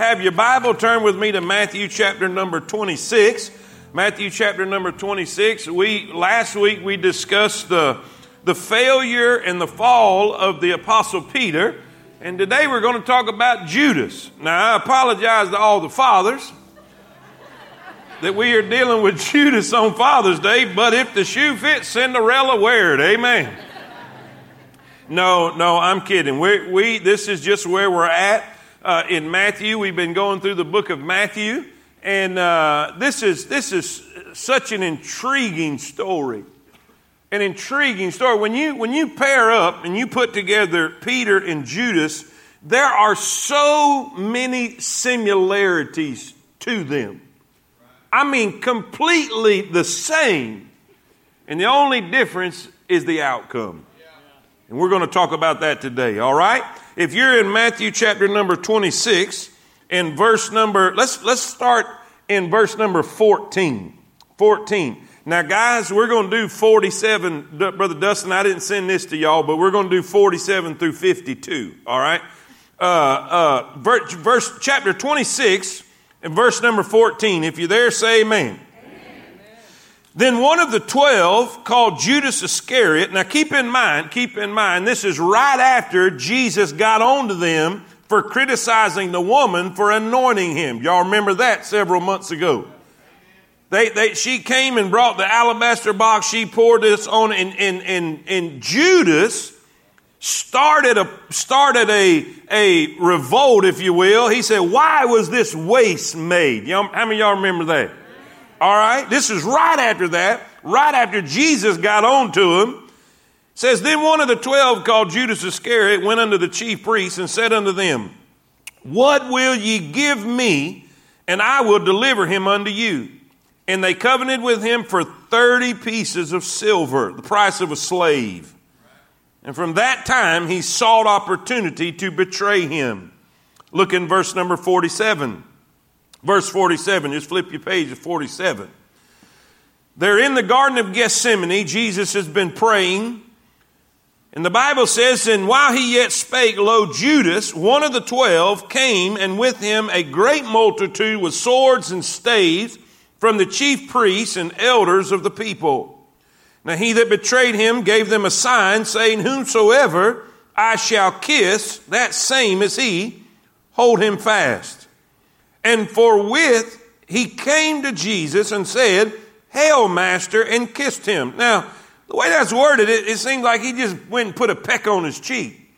have your Bible, turn with me to Matthew chapter number 26. Matthew chapter number 26. Last week we discussed the failure and the fall of the Apostle Peter. And today we're going to talk about Judas. Now, I apologize to all the fathers that we are dealing with Judas on Father's Day, but if the shoe fits, Cinderella wear it. Amen. No, I'm kidding. This is just where we're at in Matthew. We've been going through the book of Matthew, and this is such an intriguing story. An intriguing story. When you pair up and you put together Peter and Judas, there are so many similarities to them. I mean, completely the same. And the only difference is the outcome. And we're going to talk about that today, all right? If you're in Matthew chapter number 26 and verse number, let's start in verse number 14. 14. Now, guys, we're going to do 47. Brother Dustin, I didn't send this to y'all, but we're going to do 47 through 52. All right. Verse chapter 26 and verse number 14. If you're there, say amen. Amen. Then one of the 12 called Judas Iscariot. Now, keep in mind, this is right after Jesus got onto them for criticizing the woman for anointing him. Y'all remember that several months ago. She came and brought the alabaster box. She poured this on, and Judas started a revolt, if you will. He said, "Why was this waste made?" How many of y'all remember that? All right, this is right after that. Right after Jesus got on to him, it says, "Then one of the 12 called Judas Iscariot went unto the chief priests and said unto them, What will ye give me, and I will deliver him unto you?" And they covenanted with him for 30 pieces of silver, the price of a slave. And from that time, he sought opportunity to betray him. Look in verse number 47. Verse 47, just flip your page to 47. They're in the Garden of Gethsemane. Jesus has been praying. And the Bible says, "And while he yet spake, lo, Judas, one of the 12, came, and with him a great multitude with swords and staves, from the chief priests and elders of the people. Now he that betrayed him gave them a sign, saying, Whomsoever I shall kiss, that same is he, hold him fast. And forthwith he came to Jesus and said, Hail, Master, and kissed him." Now, the way that's worded, it seems like he just went and put a peck on his cheek.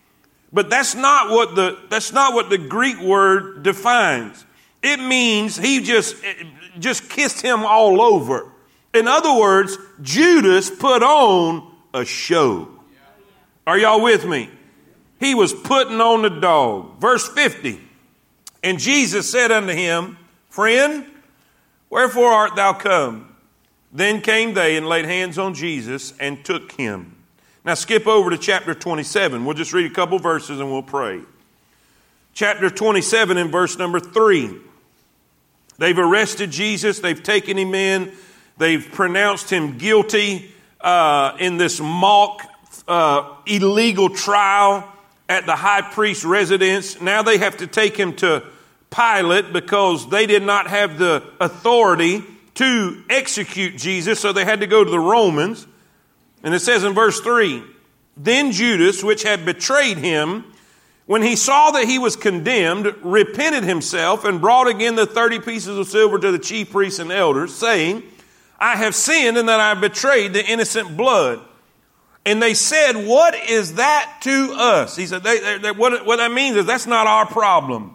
But that's not what the Greek word defines. It means he just kissed him all over. In other words, Judas put on a show. Are y'all with me? He was putting on the dog. Verse 50. And Jesus said unto him, "Friend, wherefore art thou come?" Then came they and laid hands on Jesus and took him. Now skip over to chapter 27. We'll just read a couple verses and we'll pray. Chapter 27 and verse number 3. They've arrested Jesus. They've taken him in. They've pronounced him guilty in this mock illegal trial at the high priest's residence. Now they have to take him to Pilate because they did not have the authority to execute Jesus. So they had to go to the Romans. And it says in verse 3, "Then Judas, which had betrayed him, when he saw that he was condemned, repented himself and brought again the 30 pieces of silver to the chief priests and elders, saying, I have sinned in that I betrayed the innocent blood." And they said, "What is that to us?" He said, what that means is that's not our problem.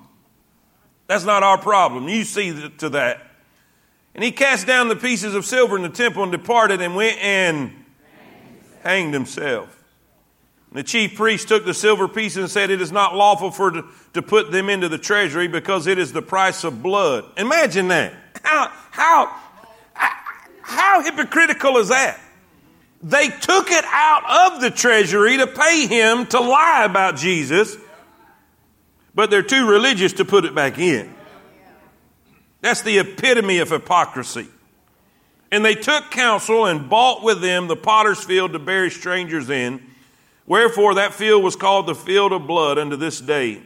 That's not our problem. You see to that. And he cast down the pieces of silver in the temple and departed and went and hanged himself. The chief priest took the silver pieces and said, "It is not lawful to put them into the treasury because it is the price of blood." Imagine that. How hypocritical is that? They took it out of the treasury to pay him to lie about Jesus, but they're too religious to put it back in. That's the epitome of hypocrisy. And they took counsel and bought with them the potter's field to bury strangers in. Wherefore that field was called the field of blood unto this day.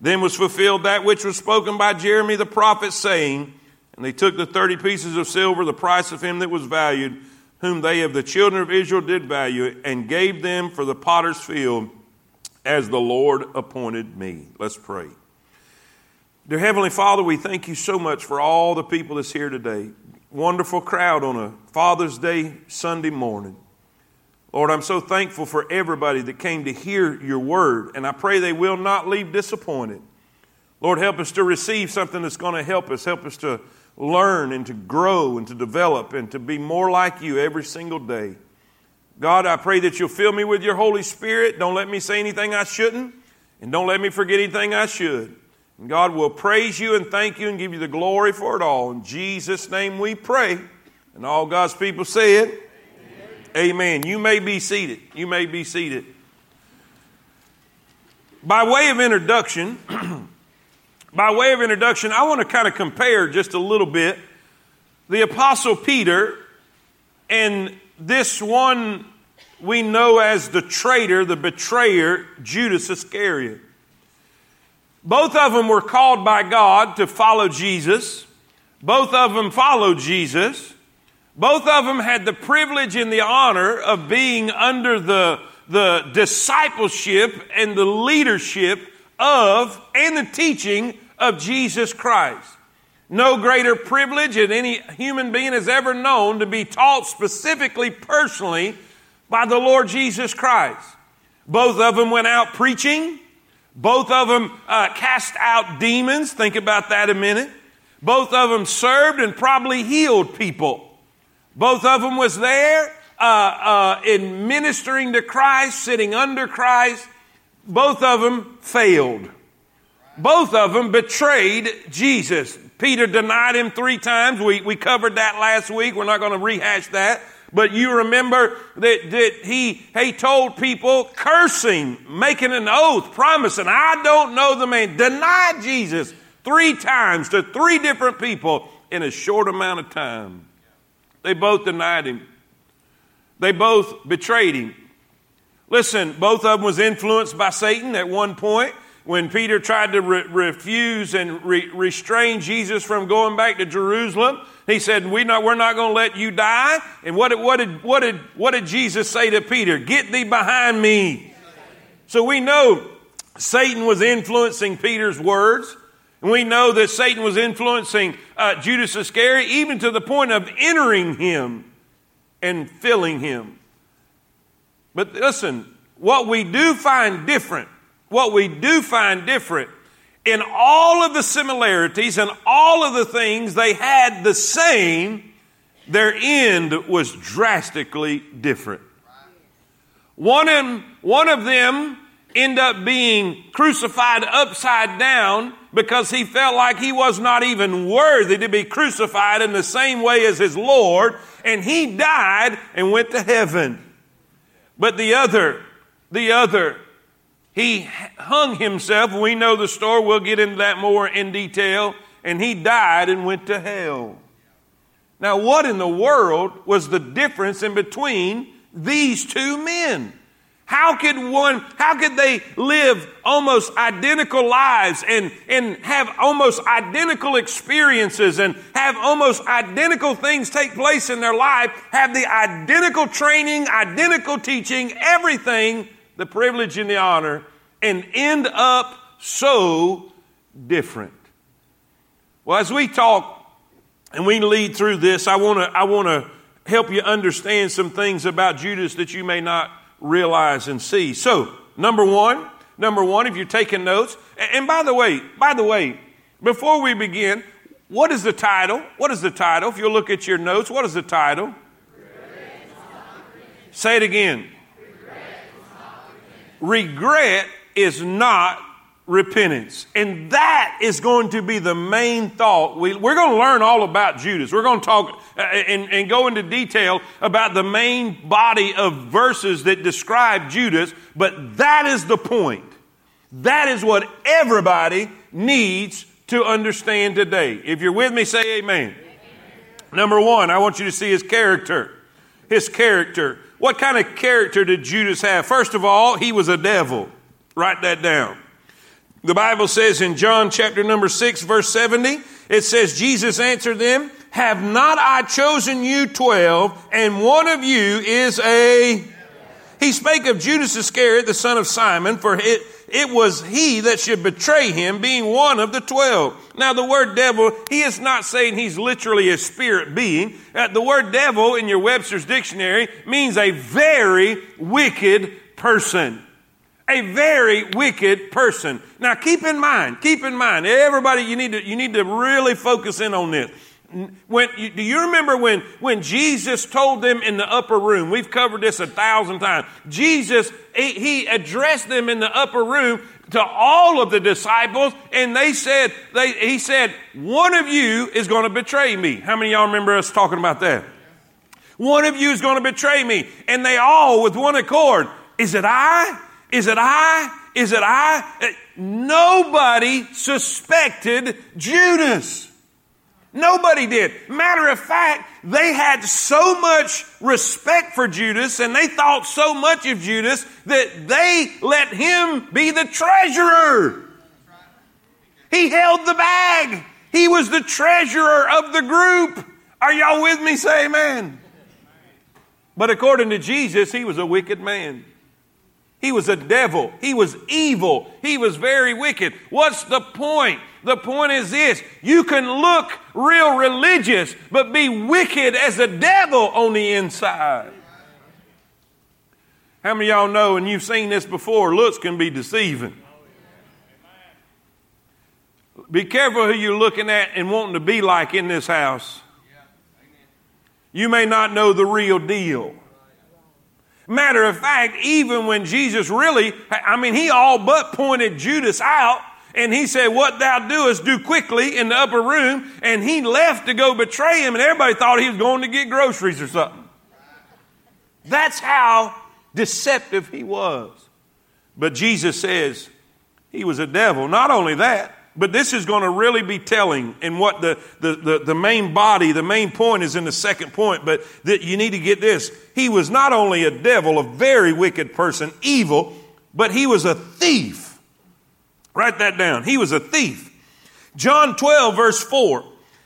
Then was fulfilled that which was spoken by Jeremy the prophet, saying, And they took the 30 pieces of silver, the price of him that was valued, whom they of the children of Israel did value, and gave them for the potter's field, as the Lord appointed me. Let's pray. Dear Heavenly Father, we thank you so much for all the people that's here today. Wonderful crowd on a Father's Day Sunday morning. Lord, I'm so thankful for everybody that came to hear your word, and I pray they will not leave disappointed. Lord, help us to receive something that's going to help us. Help us to learn and to grow and to develop and to be more like you every single day. God, I pray that you'll fill me with your Holy Spirit. Don't let me say anything I shouldn't, and don't let me forget anything I should. And God will praise you and thank you and give you the glory for it all. In Jesus' name we pray. And all God's people say it. Amen. You may be seated. You may be seated. By way of introduction, I want to kind of compare just a little bit the Apostle Peter and this one we know as the traitor, the betrayer, Judas Iscariot. Both of them were called by God to follow Jesus. Both of them followed Jesus. Both of them had the privilege and the honor of being under the discipleship and the leadership of and the teaching of Jesus Christ. No greater privilege than any human being has ever known to be taught specifically, personally, by the Lord Jesus Christ. Both of them went out preaching. Both of them cast out demons. Think about that a minute. Both of them served and probably healed people. Both of them was there in ministering to Christ, sitting under Christ. Both of them failed. Both of them betrayed Jesus. Peter denied him 3 times. We covered that last week. We're not going to rehash that. But you remember that he told people, cursing, making an oath, promising, I don't know the man. Denied Jesus 3 times to 3 different people in a short amount of time. They both denied him. They both betrayed him. Listen, both of them was influenced by Satan at one point when Peter tried to refuse and restrain Jesus from going back to Jerusalem. He said, we're not going to let you die. And what did Jesus say to Peter? Get thee behind me. So we know Satan was influencing Peter's words. We know that Satan was influencing Judas Iscariot, even to the point of entering him and filling him. But listen, what we do find different in all of the similarities and all of the things they had the same, their end was drastically different. One of them end up being crucified upside down because he felt like he was not even worthy to be crucified in the same way as his Lord, and he died and went to heaven. But the other, he hung himself. We know the story. We'll get into that more in detail. And he died and went to hell. Now, what in the world was the difference in between these 2 men? How could they live almost identical lives and have almost identical experiences and have almost identical things take place in their life, have the identical training, identical teaching, everything, the privilege and the honor, and end up so different? Well, as we talk and we lead through this, I want to help you understand some things about Judas that you may not realize and see. So, number one, if you're taking notes, and by the way, before we begin, what is the title? What is the title? If you look at your notes, what is the title? Say it again. Regret is not repentance. And that is going to be the main thought. We're going to learn all about Judas. We're going to talk and go into detail about the main body of verses that describe Judas. But that is the point. That is what everybody needs to understand today. If you're with me, say amen. Amen. Number one, I want you to see his character. His character. What kind of character did Judas have? First of all, he was a devil. Write that down. The Bible says in John chapter number 6, verse 70, it says, Jesus answered them, have not I chosen you 12, and one of you is a... He spake of Judas Iscariot, the son of Simon, for it was he that should betray him, being one of the 12. Now, the word devil, he is not saying he's literally a spirit being. The word devil in your Webster's dictionary means a very wicked person. A very wicked person. Now, keep in mind, everybody, you need to really focus in on this. Do you remember when Jesus told them in the upper room? We've covered this 1,000 times. Jesus, he addressed them in the upper room to all of the disciples, and he said, one of you is going to betray me. How many of y'all remember us talking about that? One of you is going to betray me. And they all, with one accord, is it I? Is it I? Is it I? Nobody suspected Judas. Nobody did. Matter of fact, they had so much respect for Judas and they thought so much of Judas that they let him be the treasurer. He held the bag. He was the treasurer of the group. Are y'all with me? Say amen. But according to Jesus, he was a wicked man. He was a devil. He was evil. He was very wicked. What's the point? The point is this. You can look real religious, but be wicked as the devil on the inside. How many of y'all know, and you've seen this before, looks can be deceiving. Be careful who you're looking at and wanting to be like in this house. You may not know the real deal. Matter of fact, even when Jesus he all but pointed Judas out and he said, what thou doest, do quickly in the upper room. And he left to go betray him. And everybody thought he was going to get groceries or something. That's how deceptive he was. But Jesus says he was a devil. Not only that, but this is going to really be telling, and what the main point is in the second point, but that you need to get this. He was not only a devil, a very wicked person, evil, but he was a thief. Write that down. He was a thief. John 12, verse 4.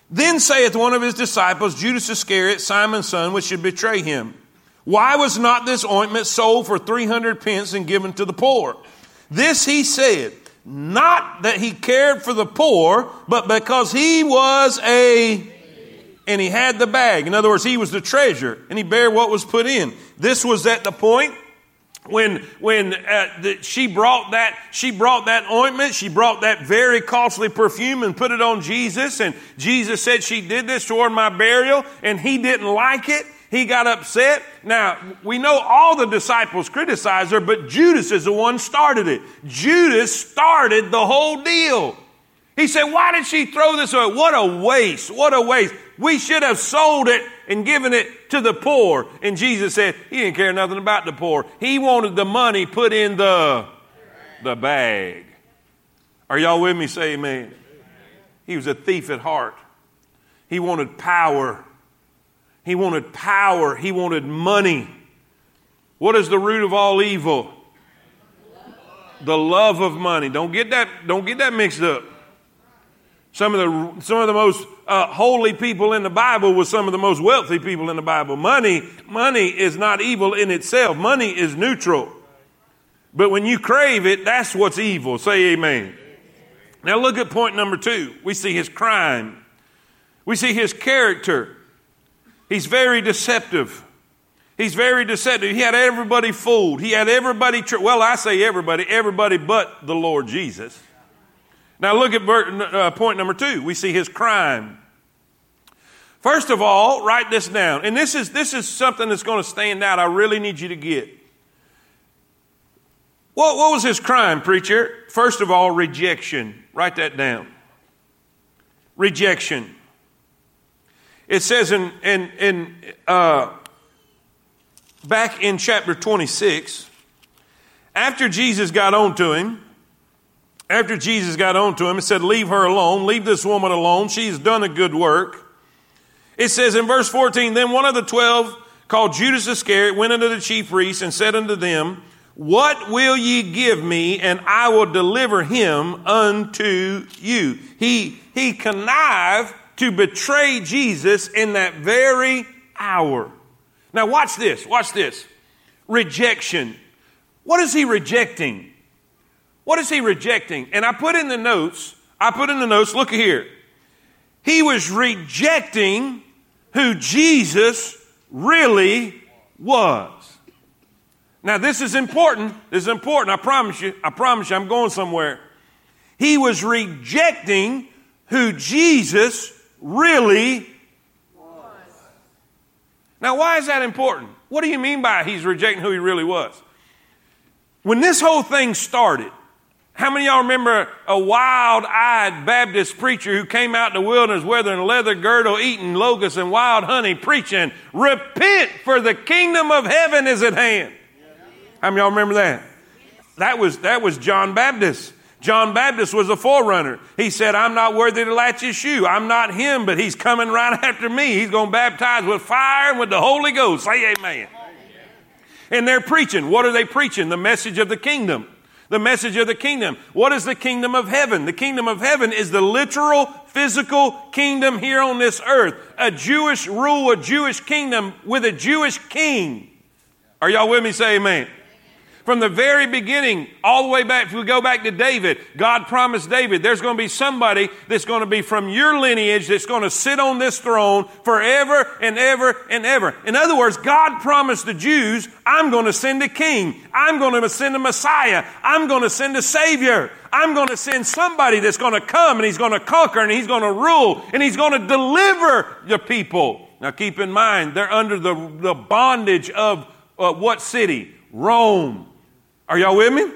Then saith one of his disciples, Judas Iscariot, Simon's son, which should betray him. Why was not this ointment sold for 300 pence and given to the poor? This he said, not that he cared for the poor, but because he was and he had the bag. In other words, he was the treasurer and he bare what was put in. This was at the point when she brought that ointment, she brought that very costly perfume and put it on Jesus. And Jesus said, she did this toward my burial, and he didn't like it. He got upset. Now, we know all the disciples criticized her, but Judas is the one who started it. Judas started the whole deal. He said, why did she throw this away? What a waste. What a waste. We should have sold it and given it to the poor. And Jesus said he didn't care nothing about the poor. He wanted the money put in the bag. Are y'all with me? Say amen. He was a thief at heart. He wanted power. He wanted power. He wanted money. What is the root of all evil? The love of money. Don't get that mixed up. Some of the most holy people in the Bible were some of the most wealthy people in the Bible. Money is not evil in itself. Money is neutral. But when you crave it, that's what's evil. Say amen. Now look at point number 2. We see his crime. We see his character. He's very deceptive. He's very deceptive. He had everybody fooled. He had everybody. I say everybody but the Lord Jesus. Now look at point number 2. We see his crime. First of all, write this down. And this is something that's going to stand out. I really need you to get. What was his crime, preacher? First of all, rejection. Write that down. Rejection. It says in back in chapter 26, after Jesus got on to him, it said, leave her alone, leave this woman alone. She's done a good work. It says in verse 14, then one of the 12 called Judas Iscariot went unto the chief priests and said unto them, What will ye give me, and I will deliver him unto you? He connived to betray Jesus in that very hour. Now watch this, Rejection. What is he rejecting? And I put in the notes, look here. He was rejecting who Jesus really was. Now, this is important. I promise you. I'm going somewhere. He was rejecting who Jesus really was. Now, why is that important? What do you mean by he's rejecting who he really was? When this whole thing started, how many of y'all remember a wild-eyed Baptist preacher who came out in the wilderness weathering a leather girdle, eating locusts and wild honey, preaching, "Repent, for the kingdom of heaven is at hand"? How many of y'all remember that? That was John Baptist. John Baptist was a forerunner. He said, "I'm not worthy to latch his shoe. I'm not him, but he's coming right after me. He's going to baptize with fire and with the Holy Ghost." Say amen. And they're preaching. What are they preaching? The message of the kingdom. The message of the kingdom. What is the kingdom of heaven? The kingdom of heaven is the literal, physical kingdom here on this earth. A Jewish rule, a Jewish kingdom with a Jewish king. Are y'all with me? Say amen. From the very beginning, all the way back, if we go back to David, God promised David, there's going to be somebody that's going to be from your lineage that's going to sit on this throne forever and ever and ever. In other words, God promised the Jews, I'm going to send a king. I'm going to send a Messiah. I'm going to send a Savior. I'm going to send somebody that's going to come, and he's going to conquer, and he's going to rule, and he's going to deliver the people. Now, keep in mind, they're under the bondage of what city? Rome. Are y'all with me?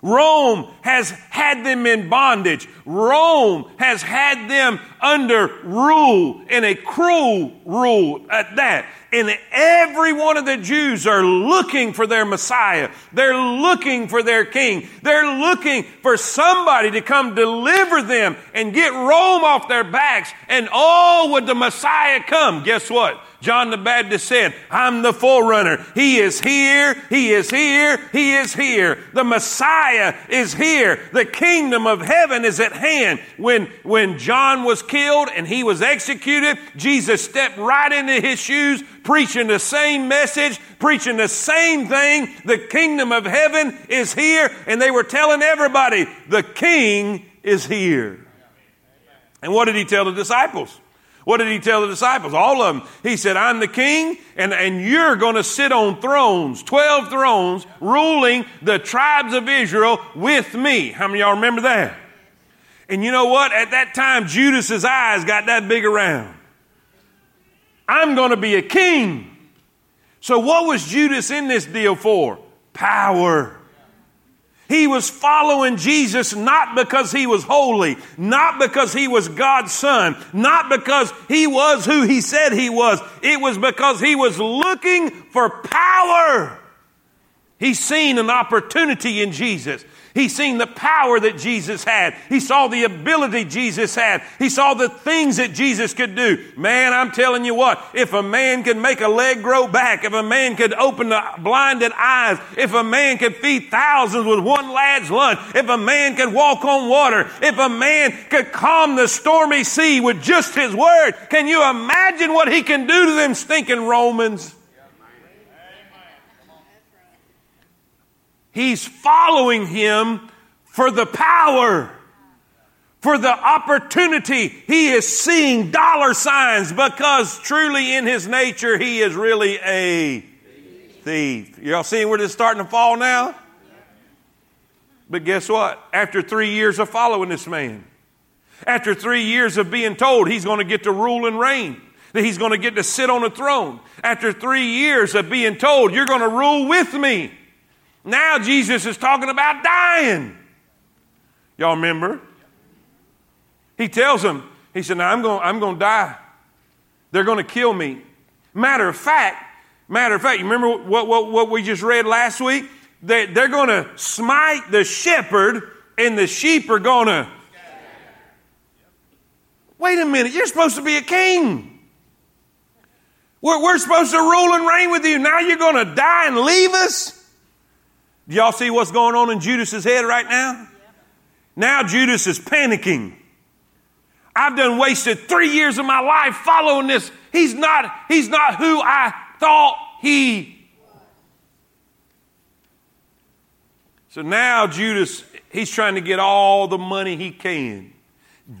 Rome has had them in bondage. Rome has had them under rule, and a cruel rule at that. And every one of the Jews are looking for their Messiah. They're looking for their king. They're looking for somebody to come deliver them and get Rome off their backs. And oh, would the Messiah come? Guess what? John the Baptist said, I'm the forerunner. He is here. He is here. He is here. The Messiah is here. The kingdom of heaven is at hand. When John was killed and he was executed, Jesus stepped right into his shoes, preaching the same message, preaching the same thing. The kingdom of heaven is here. And they were telling everybody, the king is here. And what did he tell the disciples? All of them. He said, I'm the king, and you're going to sit on thrones, 12 thrones, ruling the tribes of Israel with me. How many of y'all remember that? And you know what? At that time, Judas's eyes got that big around. I'm going to be a king. So what was Judas in this deal for? Power. He was following Jesus not because he was holy, not because he was God's son, not because he was who he said he was. It was because he was looking for power. He's seen an opportunity in Jesus. He's seen the power that Jesus had. He saw the ability Jesus had. He saw the things that Jesus could do. Man, I'm telling you what, if a man could make a leg grow back, if a man could open the blinded eyes, if a man could feed thousands with one lad's lunch, if a man could walk on water, if a man could calm the stormy sea with just his word, can you imagine what he can do to them stinking Romans? He's following him for the power, for the opportunity. He is seeing dollar signs because truly in his nature, he is really a thief. Y'all seeing where this is starting to fall now? But guess what? After 3 years of following this man, after 3 years of being told he's going to get to rule and reign, that he's going to get to sit on a throne, after 3 years of being told, you're going to rule with me, now Jesus is talking about dying. Y'all remember? He tells them, he said, now I'm going to die. They're going to kill me. Matter of fact, you remember what we just read last week? They're going to smite the shepherd and the sheep are going to. Wait a minute. You're supposed to be a king. We're supposed to rule and reign with you. Now you're going to die and leave us? Do y'all see what's going on in Judas's head right now? Now Judas is panicking. I've done wasted 3 years of my life following this. He's not who I thought he. So now Judas, he's trying to get all the money he can.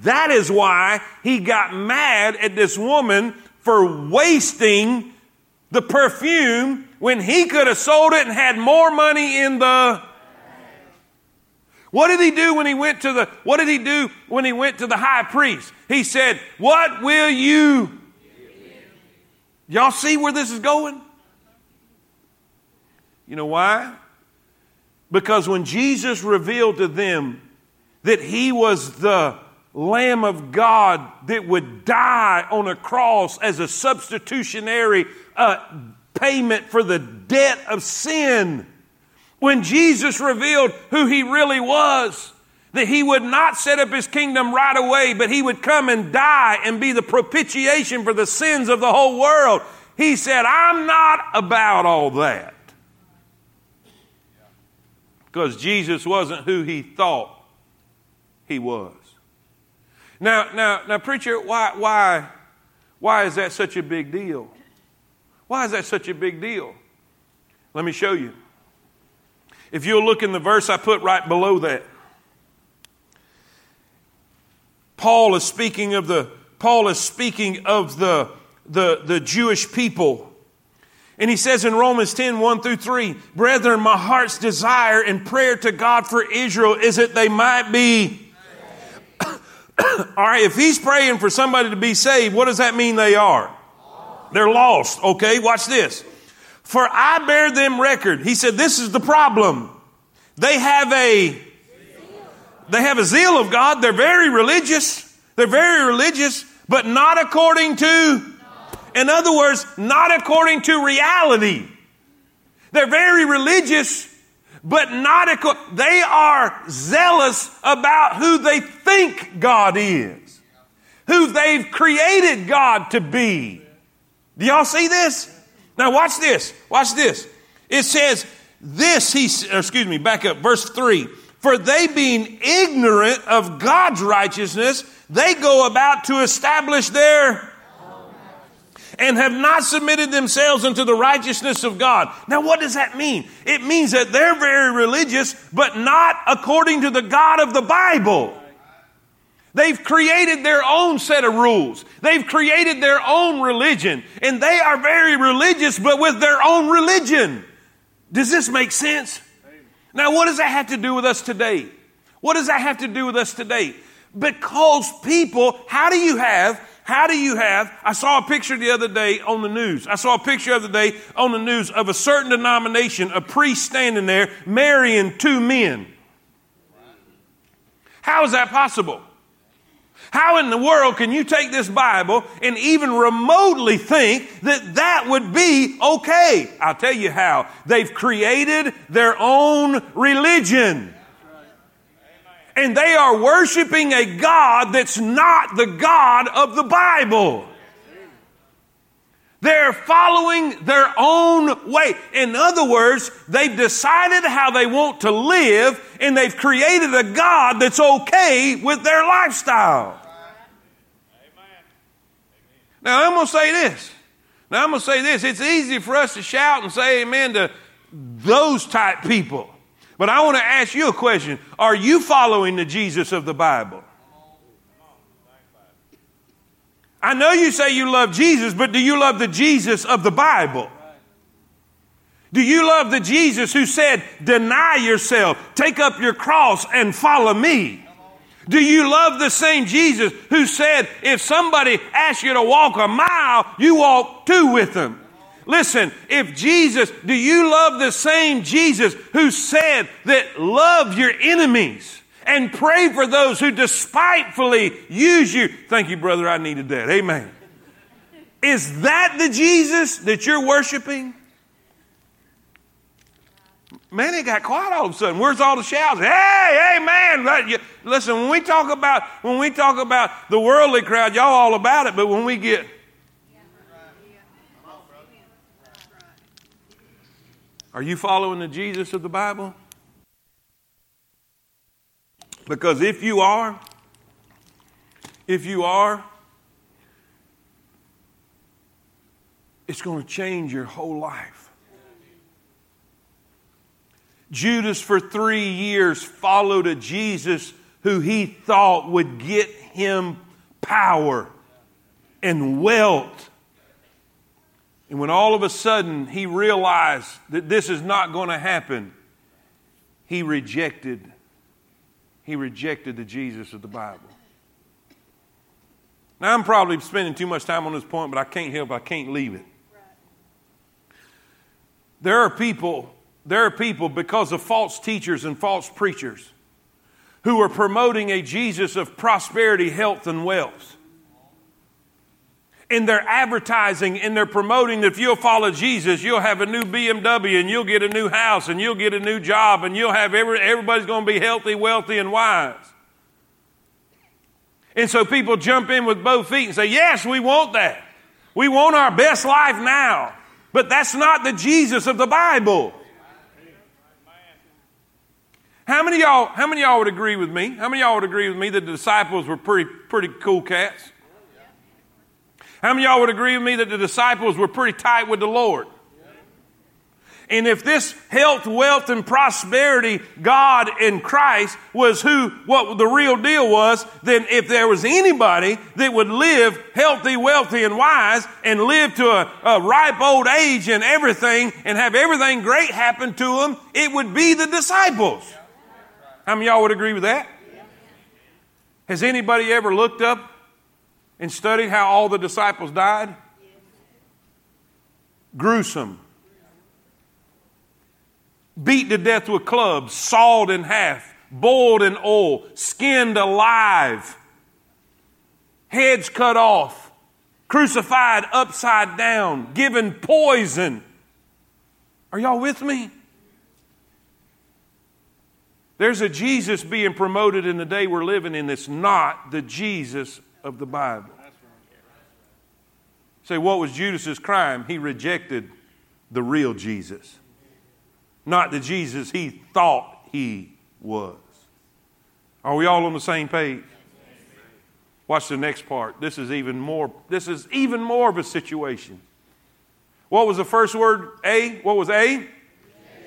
That is why he got mad at this woman for wasting the perfume when he could have sold it and had more money in the... What did he do when he went to the high priest? He said, "What will you?" Y'all see where this is going? You know why? Because when Jesus revealed to them that he was the Lamb of God that would die on a cross as a substitutionary payment for the debt of sin, when Jesus revealed who he really was, that he would not set up his kingdom right away, but he would come and die and be the propitiation for the sins of the whole world, he said, "I'm not about all that." Because Jesus wasn't who he thought he was. Now, preacher, why is that such a big deal? Why is that such a big deal? Let me show you. If you'll look in the verse I put right below that, Paul is speaking of the Jewish people. And he says in Romans 10, 1 through 3, "Brethren, my heart's desire and prayer to God for Israel is that they might be..." All right, if he's praying for somebody to be saved, what does that mean they are? They're lost. Okay, watch this. "For I bear them record." He said, this is the problem. They have a zeal of God. They're very religious. But not according to... In other words, not according to reality. They're very religious, but not according... They are zealous about who they think God is, who they've created God to be. Do y'all see this? Now watch this. It says this, back up, verse 3. "For they being ignorant of God's righteousness, they go about to establish their... and have not submitted themselves unto the righteousness of God." Now what does that mean? It means that they're very religious, but not according to the God of the Bible. They've created their own set of rules. They've created their own religion. And they are very religious, but with their own religion. Does this make sense? Now, what does that have to do with us today? Because people, how do you have, I saw a picture the other day on the news. Of a certain denomination, a priest standing there marrying two men. How is that possible? How in the world can you take this Bible and even remotely think that that would be okay? I'll tell you how. They've created their own religion. And they are worshiping a God that's not the God of the Bible. They're following their own way. In other words, they've decided how they want to live, and they've created a God that's okay with their lifestyle. Amen. Now, I'm going to say this. It's easy for us to shout and say amen to those type people. But I want to ask you a question. Are you following the Jesus of the Bible? I know you say you love Jesus, but do you love the Jesus of the Bible? Do you love the Jesus who said, "Deny yourself, take up your cross and follow me"? Do you love the same Jesus who said, if somebody asks you to walk a mile, you walk two with them? Listen, do you love the same Jesus who said that love your enemies and pray for those who despitefully use you? Thank you, brother. I needed that. Amen. Is that the Jesus that you're worshiping? Man, it got quiet all of a sudden. Where's all the shouts? Hey, amen. Listen, when we talk about the worldly crowd, y'all all about it. But when we get... Are you following the Jesus of the Bible? Because if you are, it's going to change your whole life. Judas for 3 years followed a Jesus who he thought would get him power and wealth. And when all of a sudden he realized that this is not going to happen, he rejected the Jesus of the Bible. Now, I'm probably spending too much time on this point, but I can't help it. I can't leave it. There are people because of false teachers and false preachers who are promoting a Jesus of prosperity, health, and wealth. And they're advertising and they're promoting that if you'll follow Jesus, you'll have a new BMW and you'll get a new house and you'll get a new job and you'll have everybody's going to be healthy, wealthy, and wise. And so people jump in with both feet and say, yes, we want that. We want our best life now. But that's not the Jesus of the Bible. How many of y'all would agree with me? How many of y'all would agree with me that the disciples were pretty cool cats? How many of y'all would agree with me that the disciples were pretty tight with the Lord? And if this health, wealth, and prosperity, God and Christ was what the real deal was, then if there was anybody that would live healthy, wealthy, and wise, and live to a ripe old age and everything, and have everything great happen to them, it would be the disciples. How many of y'all would agree with that? Has anybody ever looked up and studied how all the disciples died? Gruesome. Beat to death with clubs, sawed in half, boiled in oil, skinned alive, heads cut off, crucified upside down, given poison. Are y'all with me? There's a Jesus being promoted in the day we're living in that's not the Jesus of the Bible. Say, what was Judas's crime? He rejected the real Jesus. Not the Jesus he thought he was. Are we all on the same page? Watch the next part. This is even more of a situation. What was the first word? A? What was A?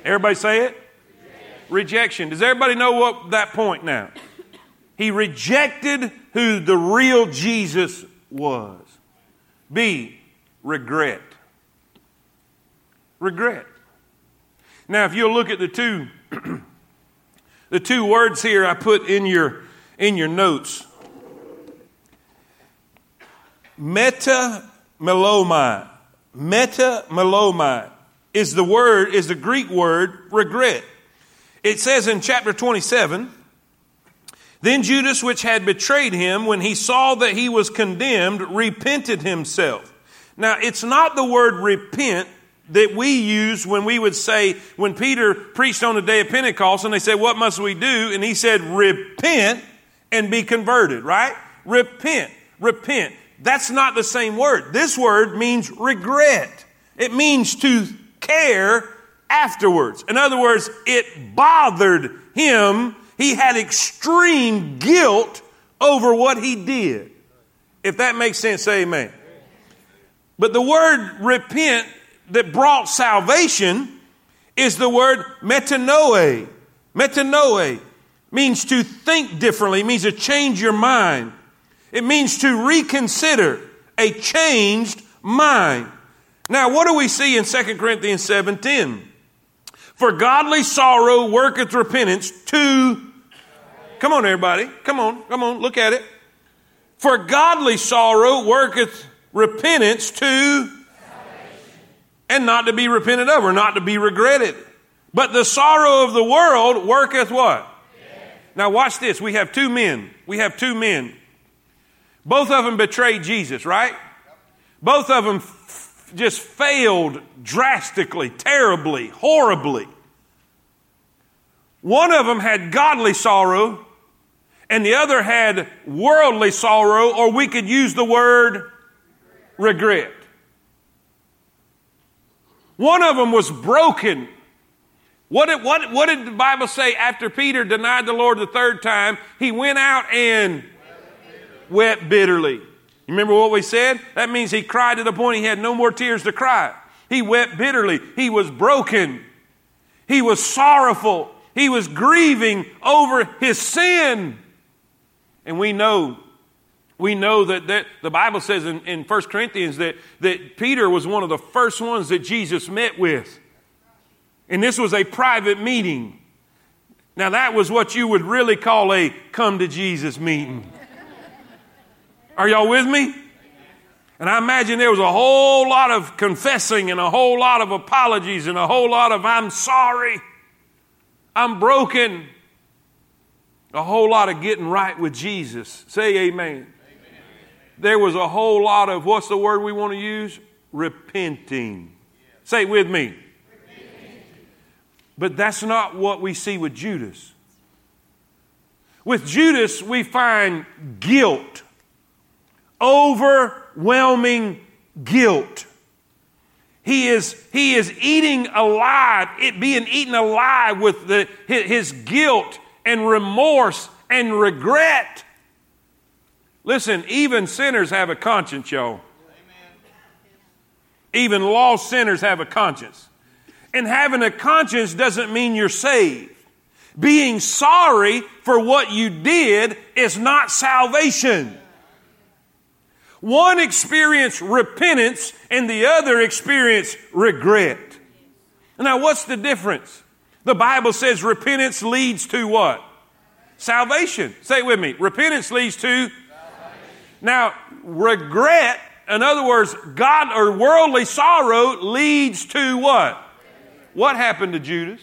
Everybody say it. Rejection. Does everybody know what that point now? He rejected who the real Jesus was. B, regret. Regret. Now, if you'll look at the two words here I put in your notes. Metamelomai. Metamelomai is the Greek word regret. It says in chapter 27, then Judas, which had betrayed him, when he saw that he was condemned, repented himself. Now, it's not the word repent that we use when we would say, when Peter preached on the day of Pentecost and they said, what must we do? And he said, repent and be converted, right? Repent. That's not the same word. This word means regret. It means to care afterwards. In other words, it bothered him. He had extreme guilt over what he did. If that makes sense, say amen. But the word repent that brought salvation is the word metanoia. Metanoia means to think differently, means to change your mind. It means to reconsider, a changed mind. Now, what do we see in 2 Corinthians 7:10? For godly sorrow worketh repentance to... Come on, everybody. Come on. Look at it. For godly sorrow worketh repentance to... And not to be repented of, or not to be regretted. But the sorrow of the world worketh what? Yes. Now watch this. We have two men. Both of them betrayed Jesus, right? Yep. Both of them just failed drastically, terribly, horribly. One of them had godly sorrow, and the other had worldly sorrow, or we could use the word regret. One of them was broken What did the Bible say after Peter denied the Lord the third time? He went out and wept bitterly. You remember what we said? That means he cried to the point he had no more tears to cry. He wept bitterly. He was broken. He was sorrowful. He was grieving over his sin. And we know that the Bible says in 1 Corinthians that Peter was one of the first ones that Jesus met with. And this was a private meeting. Now that was what you would really call a come to Jesus meeting. Are y'all with me? And I imagine there was a whole lot of confessing and a whole lot of apologies and a whole lot of I'm sorry, I'm broken. A whole lot of getting right with Jesus. Say amen. There was a whole lot of, what's the word we want to use? Repenting. Yeah. Say it with me. Repenting. But that's not what we see with Judas. With Judas, we find guilt. Overwhelming guilt. He is eating alive, it being eaten alive with his guilt and remorse and regret. Listen, even sinners have a conscience, y'all. Amen. Even lost sinners have a conscience. And having a conscience doesn't mean you're saved. Being sorry for what you did is not salvation. One experienced repentance and the other experienced regret. Now, what's the difference? The Bible says repentance leads to what? Salvation. Say it with me. Repentance leads to salvation. Now, regret, in other words, God or worldly sorrow leads to what? What happened to Judas?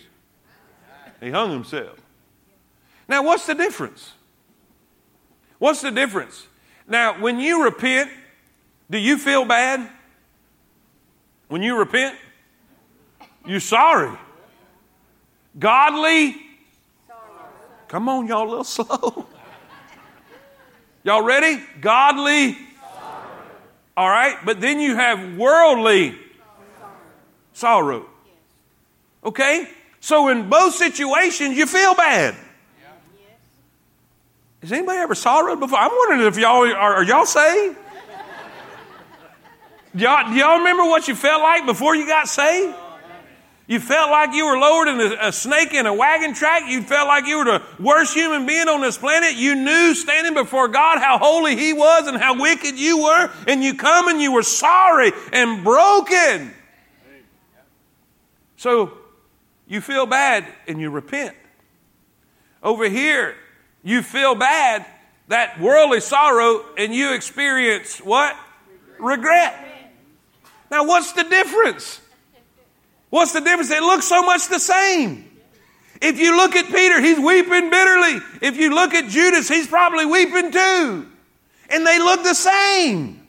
He hung himself. Now, what's the difference? What's the difference? Now, when you repent, do you feel bad? When you repent, you're sorry. Godly. Come on, y'all, a little slow. Y'all ready? Godly. All right. But then you have worldly sorrow. Okay. So in both situations, you feel bad. Has anybody ever sorrowed before? I'm wondering if y'all are y'all saved? Do y'all remember what you felt like before you got saved? You felt like you were lowered in a snake in a wagon track. You felt like you were the worst human being on this planet. You knew standing before God how holy He was and how wicked you were. And you come and you were sorry and broken. So you feel bad and you repent. Over here, you feel bad, that worldly sorrow, and you experience what? Regret. Now, what's the difference? What's the difference? It looks so much the same. If you look at Peter, he's weeping bitterly. If you look at Judas, he's probably weeping too. And they look the same.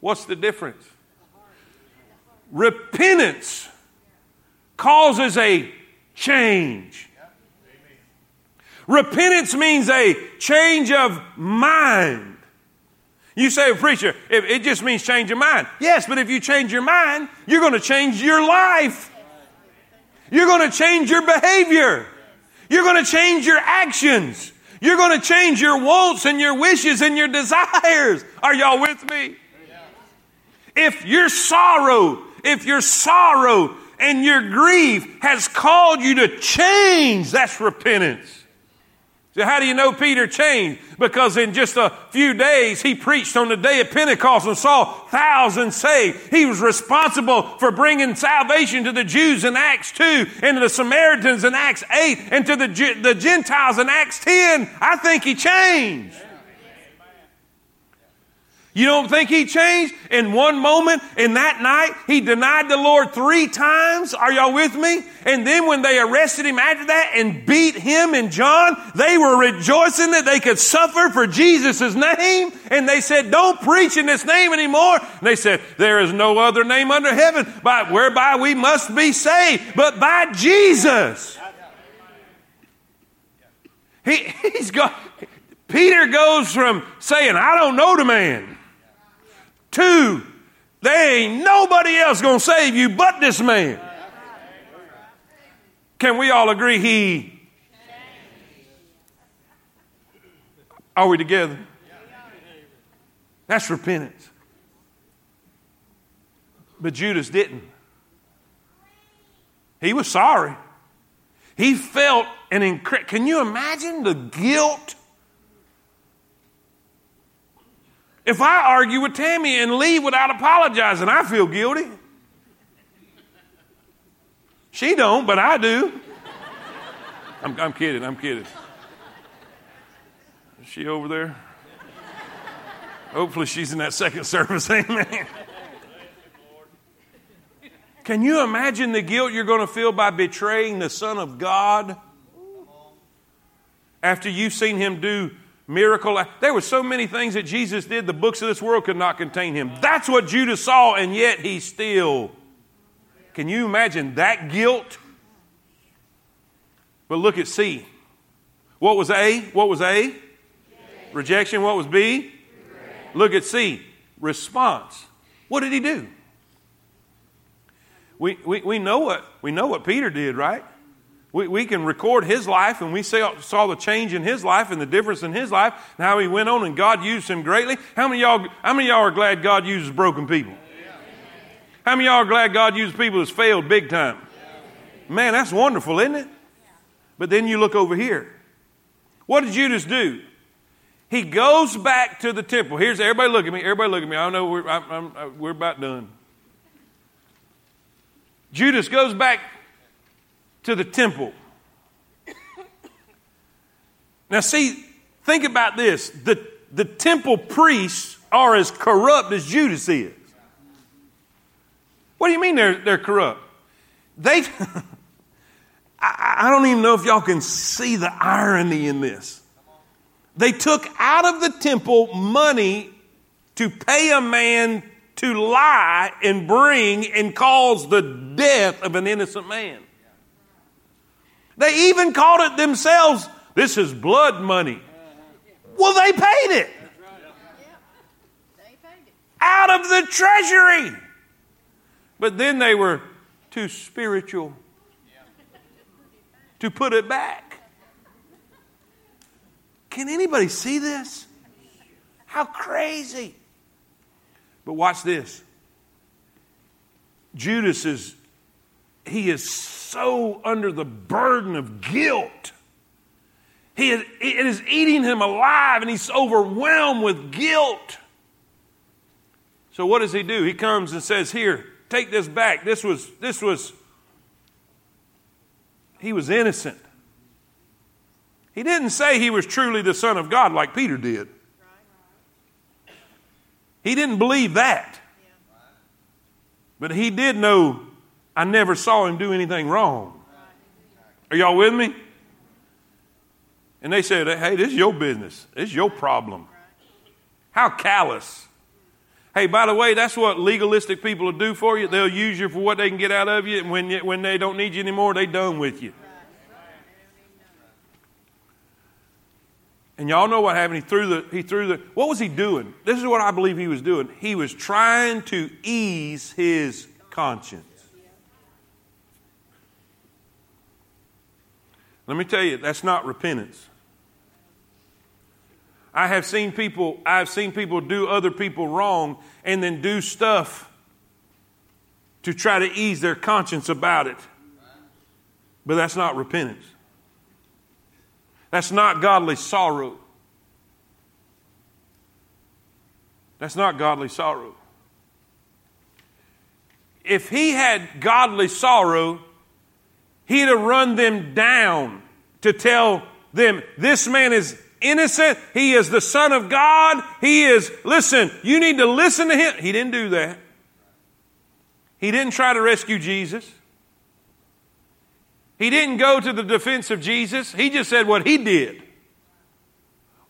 What's the difference? Repentance causes a change. Repentance means a change of mind. You say, preacher, it just means change of mind. Yes, but if you change your mind, you're going to change your life. You're going to change your behavior. You're going to change your actions. You're going to change your wants and your wishes and your desires. Are y'all with me? If your sorrow and your grief has called you to change, that's repentance. So how do you know Peter changed? Because in just a few days, he preached on the day of Pentecost and saw thousands saved. He was responsible for bringing salvation to the Jews in Acts 2 and to the Samaritans in Acts 8 and to the Gentiles in Acts 10. I think he changed. You don't think he changed? In one moment, in that night, he denied the Lord 3 times. Are y'all with me? And then when they arrested him after that and beat him and John, they were rejoicing that they could suffer for Jesus' name. And they said, don't preach in this name anymore. And they said, there is no other name under heaven whereby we must be saved, but by Jesus. Peter goes from saying, I don't know the man, to there ain't nobody else going to save you but this man. Can we all agree he? Are we together? That's repentance. But Judas didn't. He was sorry. He felt an incredible... Can you imagine the guilt? If I argue with Tammy and leave without apologizing, I feel guilty. She don't, but I do. I'm kidding. Is she over there? Hopefully she's in that second service. Amen. Can you imagine the guilt you're going to feel by betraying the Son of God? After you've seen him do miracle. There were so many things that Jesus did, the books of this world could not contain him. That's what Judas saw, and yet he still. Can you imagine that guilt? But look at C. What was A? What was A? Rejection. What was B? Look at C. Response. What did he do? We know what Peter did, right? We can record his life, and we saw the change in his life and the difference in his life and how he went on and God used him greatly. How many of y'all are glad God uses broken people? Yeah. How many of y'all are glad God uses people that's failed big time? Yeah. Man, that's wonderful, isn't it? Yeah. But then you look over here. What did Judas do? He goes back to the temple. Here's everybody. Look at me. Everybody look at me. I know we're about done. Judas goes back to the temple. Now see, think about this. The temple priests are as corrupt as Judas is. What do you mean they're corrupt? I don't even know if y'all can see the irony in this. They took out of the temple money to pay a man to lie and bring and cause the death of an innocent man. They even called it themselves, this is blood money. Well, they paid it. Out of the treasury. But then they were too spiritual to put it back. Can anybody see this? How crazy. But watch this. Judas is... He is so under the burden of guilt. It is eating him alive, and he's overwhelmed with guilt. So what does he do? He comes and says, here, take this back. He was innocent. He didn't say he was truly the Son of God like Peter did. He didn't believe that. But he did know, I never saw him do anything wrong. Are y'all with me? And they said, hey, this is your business. This is your problem. How callous. Hey, by the way, that's what legalistic people will do for you. They'll use you for what they can get out of you. And when they don't need you anymore, they're done with you. And y'all know what happened. What was he doing? This is what I believe he was doing. He was trying to ease his conscience. Let me tell you, that's not repentance. I've seen people do other people wrong and then do stuff to try to ease their conscience about it. But that's not repentance. That's not godly sorrow. That's not godly sorrow. If he had godly sorrow, he'd have run them down to tell them, this man is innocent. He is the Son of God. You need to listen to him. He didn't do that. He didn't try to rescue Jesus. He didn't go to the defense of Jesus. He just said what he did.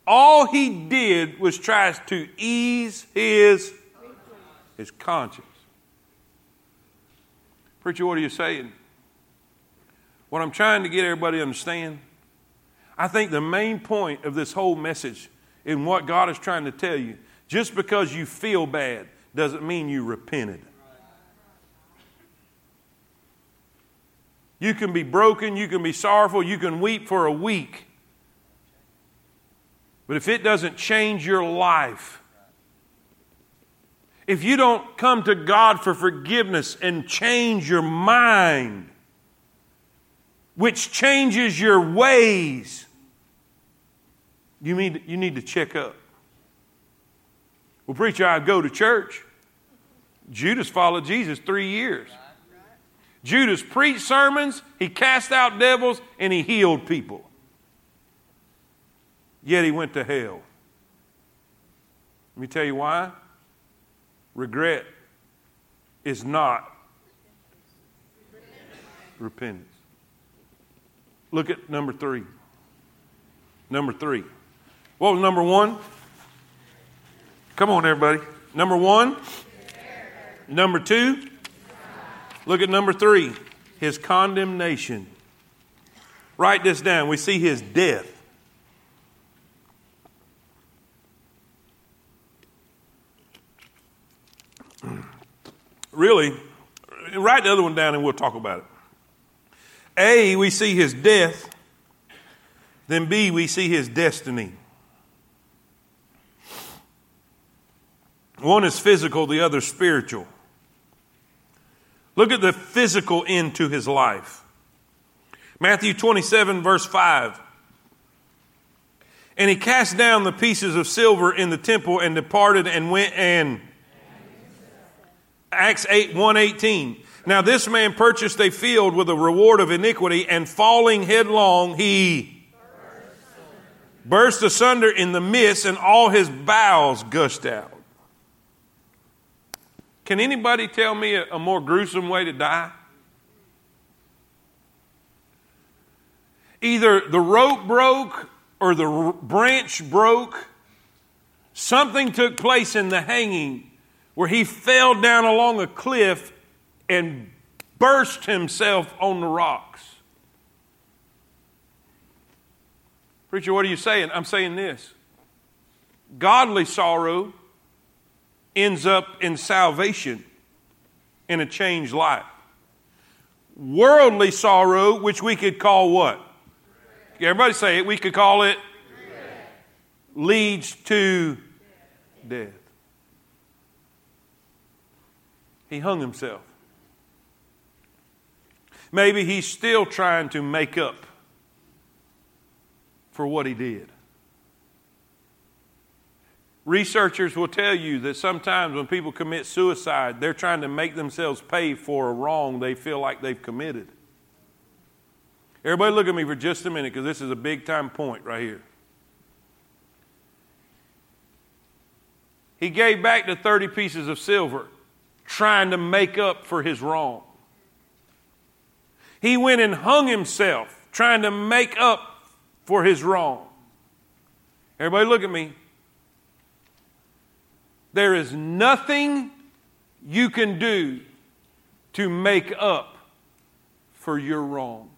All he did was try to ease his conscience. Preacher, what are you saying? What I'm trying to get everybody to understand, I think the main point of this whole message and what God is trying to tell you, just because you feel bad doesn't mean you repented. You can be broken. You can be sorrowful. You can weep for a week. But if it doesn't change your life, if you don't come to God for forgiveness and change your mind, which changes your ways, you need to check up. Well, preacher, I go to church. Judas followed Jesus 3 years. Judas preached sermons, he cast out devils, and he healed people. Yet he went to hell. Let me tell you why. Regret is not repentance. Look at number 3. Number 3. What was number 1? Come on, everybody. Number 1. Number 2. Look at number 3, his condemnation. Write this down. We see his death. Really, write the other one down and we'll talk about it. A, we see his death. Then B, we see his destiny. One is physical, the other spiritual. Look at the physical end to his life. Matthew 27, verse 5. And he cast down the pieces of silver in the temple and departed and went and... Acts 8, 1:18. Now this man purchased a field with a reward of iniquity, and falling headlong, he burst asunder in the midst, and all his bowels gushed out. Can anybody tell me a more gruesome way to die? Either the rope broke or the branch broke. Something took place in the hanging where he fell down along a cliff and burst himself on the rocks. Preacher, what are you saying? I'm saying this. Godly sorrow ends up in salvation in a changed life. Worldly sorrow, which we could call what? Everybody say it. We could call it leads to death. He hung himself. Maybe he's still trying to make up for what he did. Researchers will tell you that sometimes when people commit suicide, they're trying to make themselves pay for a wrong they feel like they've committed. Everybody look at me for just a minute, because this is a big time point right here. He gave back the 30 pieces of silver, trying to make up for his wrong. He went and hung himself, trying to make up for his wrong. Everybody look at me. There is nothing you can do to make up for your wrong.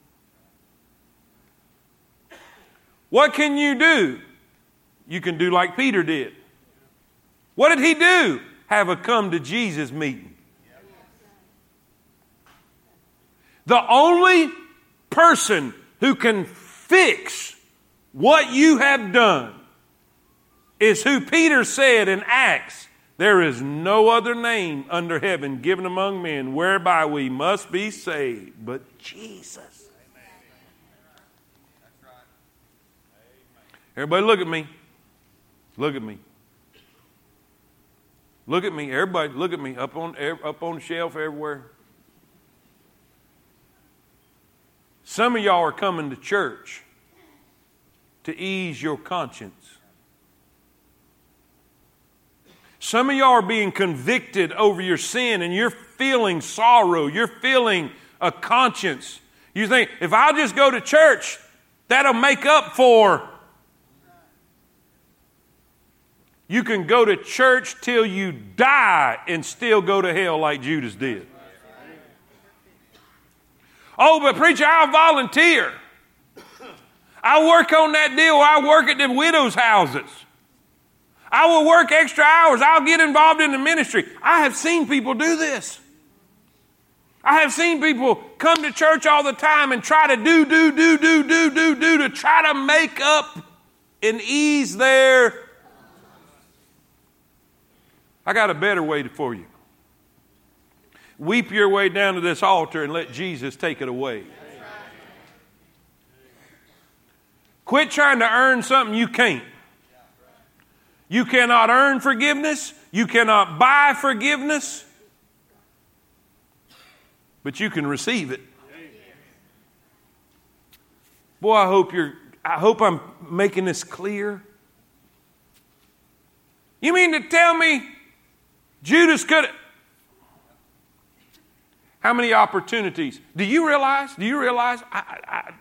What can you do? You can do like Peter did. What did he do? Have a come to Jesus meeting. The only person who can fix what you have done is who Peter said in Acts, there is no other name under heaven given among men whereby we must be saved but Jesus. Everybody look at me. Look at me. Look at me, everybody. Look at me, up on the shelf everywhere. Some of y'all are coming to church to ease your conscience. Some of y'all are being convicted over your sin, and you're feeling sorrow. You're feeling a conscience. You think, if I just go to church, that'll make up for. You can go to church till you die and still go to hell like Judas did. Oh, but preacher, I'll volunteer. I work on that deal. I work at the widows' houses. I will work extra hours. I'll get involved in the ministry. I have seen people do this. I have seen people come to church all the time and try to do to try to make up and ease their. I got a better way for you. Weep your way down to this altar and let Jesus take it away. Quit trying to earn something you can't. You cannot earn forgiveness. You cannot buy forgiveness. But you can receive it. Boy, I hope I'm making this clear. You mean to tell me Judas could? How many opportunities? Do you realize? I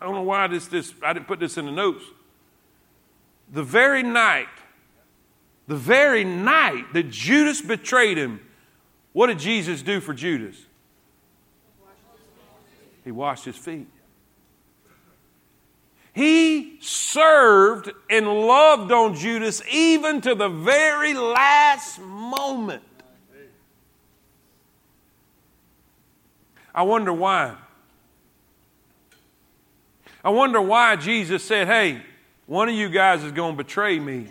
don't know why this. I didn't put this in the notes. The very night that Judas betrayed him, what did Jesus do for Judas? He washed his feet. He served and loved on Judas even to the very last moment. I wonder why. I wonder why Jesus said, hey, one of you guys is going to betray me.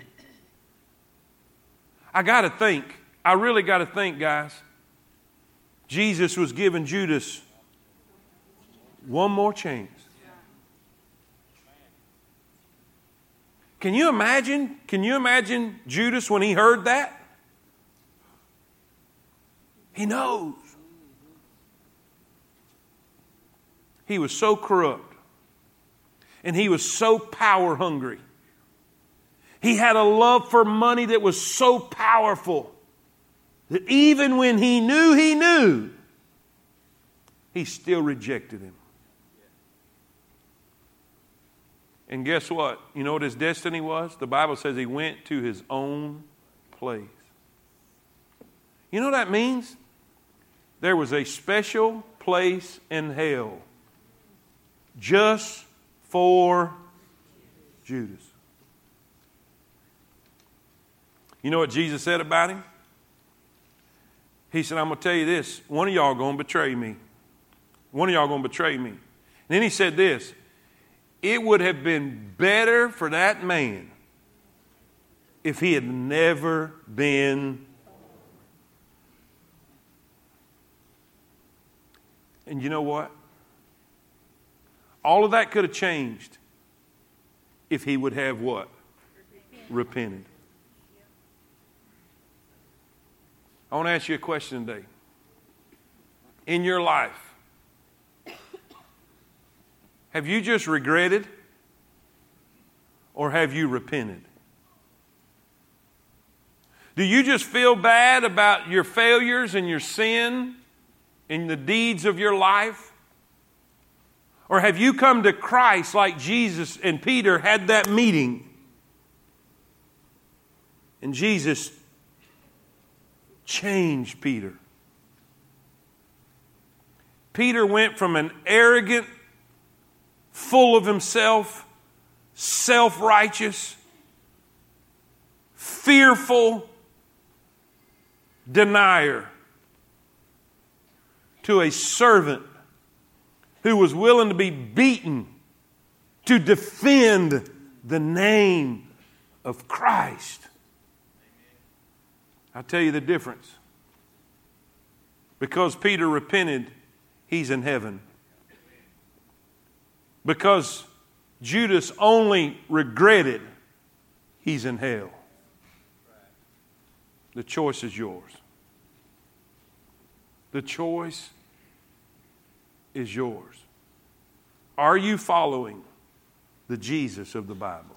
I got to think. I really got to think, guys. Jesus was giving Judas one more chance. Can you imagine? Can you imagine Judas when he heard that? He knows. He was so corrupt. And he was so power hungry. He had a love for money that was so powerful that even when he knew, he still rejected him. And guess what? You know what his destiny was? The Bible says he went to his own place. You know what that means? There was a special place in hell just for Judas. You know what Jesus said about him? He said, I'm going to tell you this. One of y'all going to betray me. One of y'all going to betray me. And then he said this. It would have been better for that man if he had never been. And you know what? All of that could have changed if he would have what? Repented. I want to ask you a question today. In your life, have you just regretted or have you repented? Do you just feel bad about your failures and your sin and the deeds of your life? Or have you come to Christ like Jesus and Peter had that meeting? And Jesus changed Peter. Peter went from an arrogant, full of himself, self-righteous, fearful denier to a servant who was willing to be beaten to defend the name of Christ. I'll tell you the difference. Because Peter repented, he's in heaven. Because Judas only regretted, he's in hell. The choice is yours. The choice is yours. Are you following the Jesus of the Bible?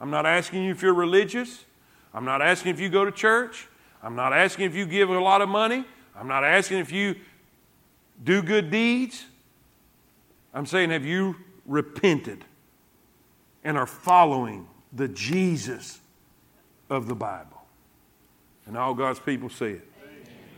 I'm not asking you if you're religious. I'm not asking if you go to church. I'm not asking if you give a lot of money. I'm not asking if you do good deeds. I'm saying, have you repented and are following the Jesus of the Bible? And all God's people say it.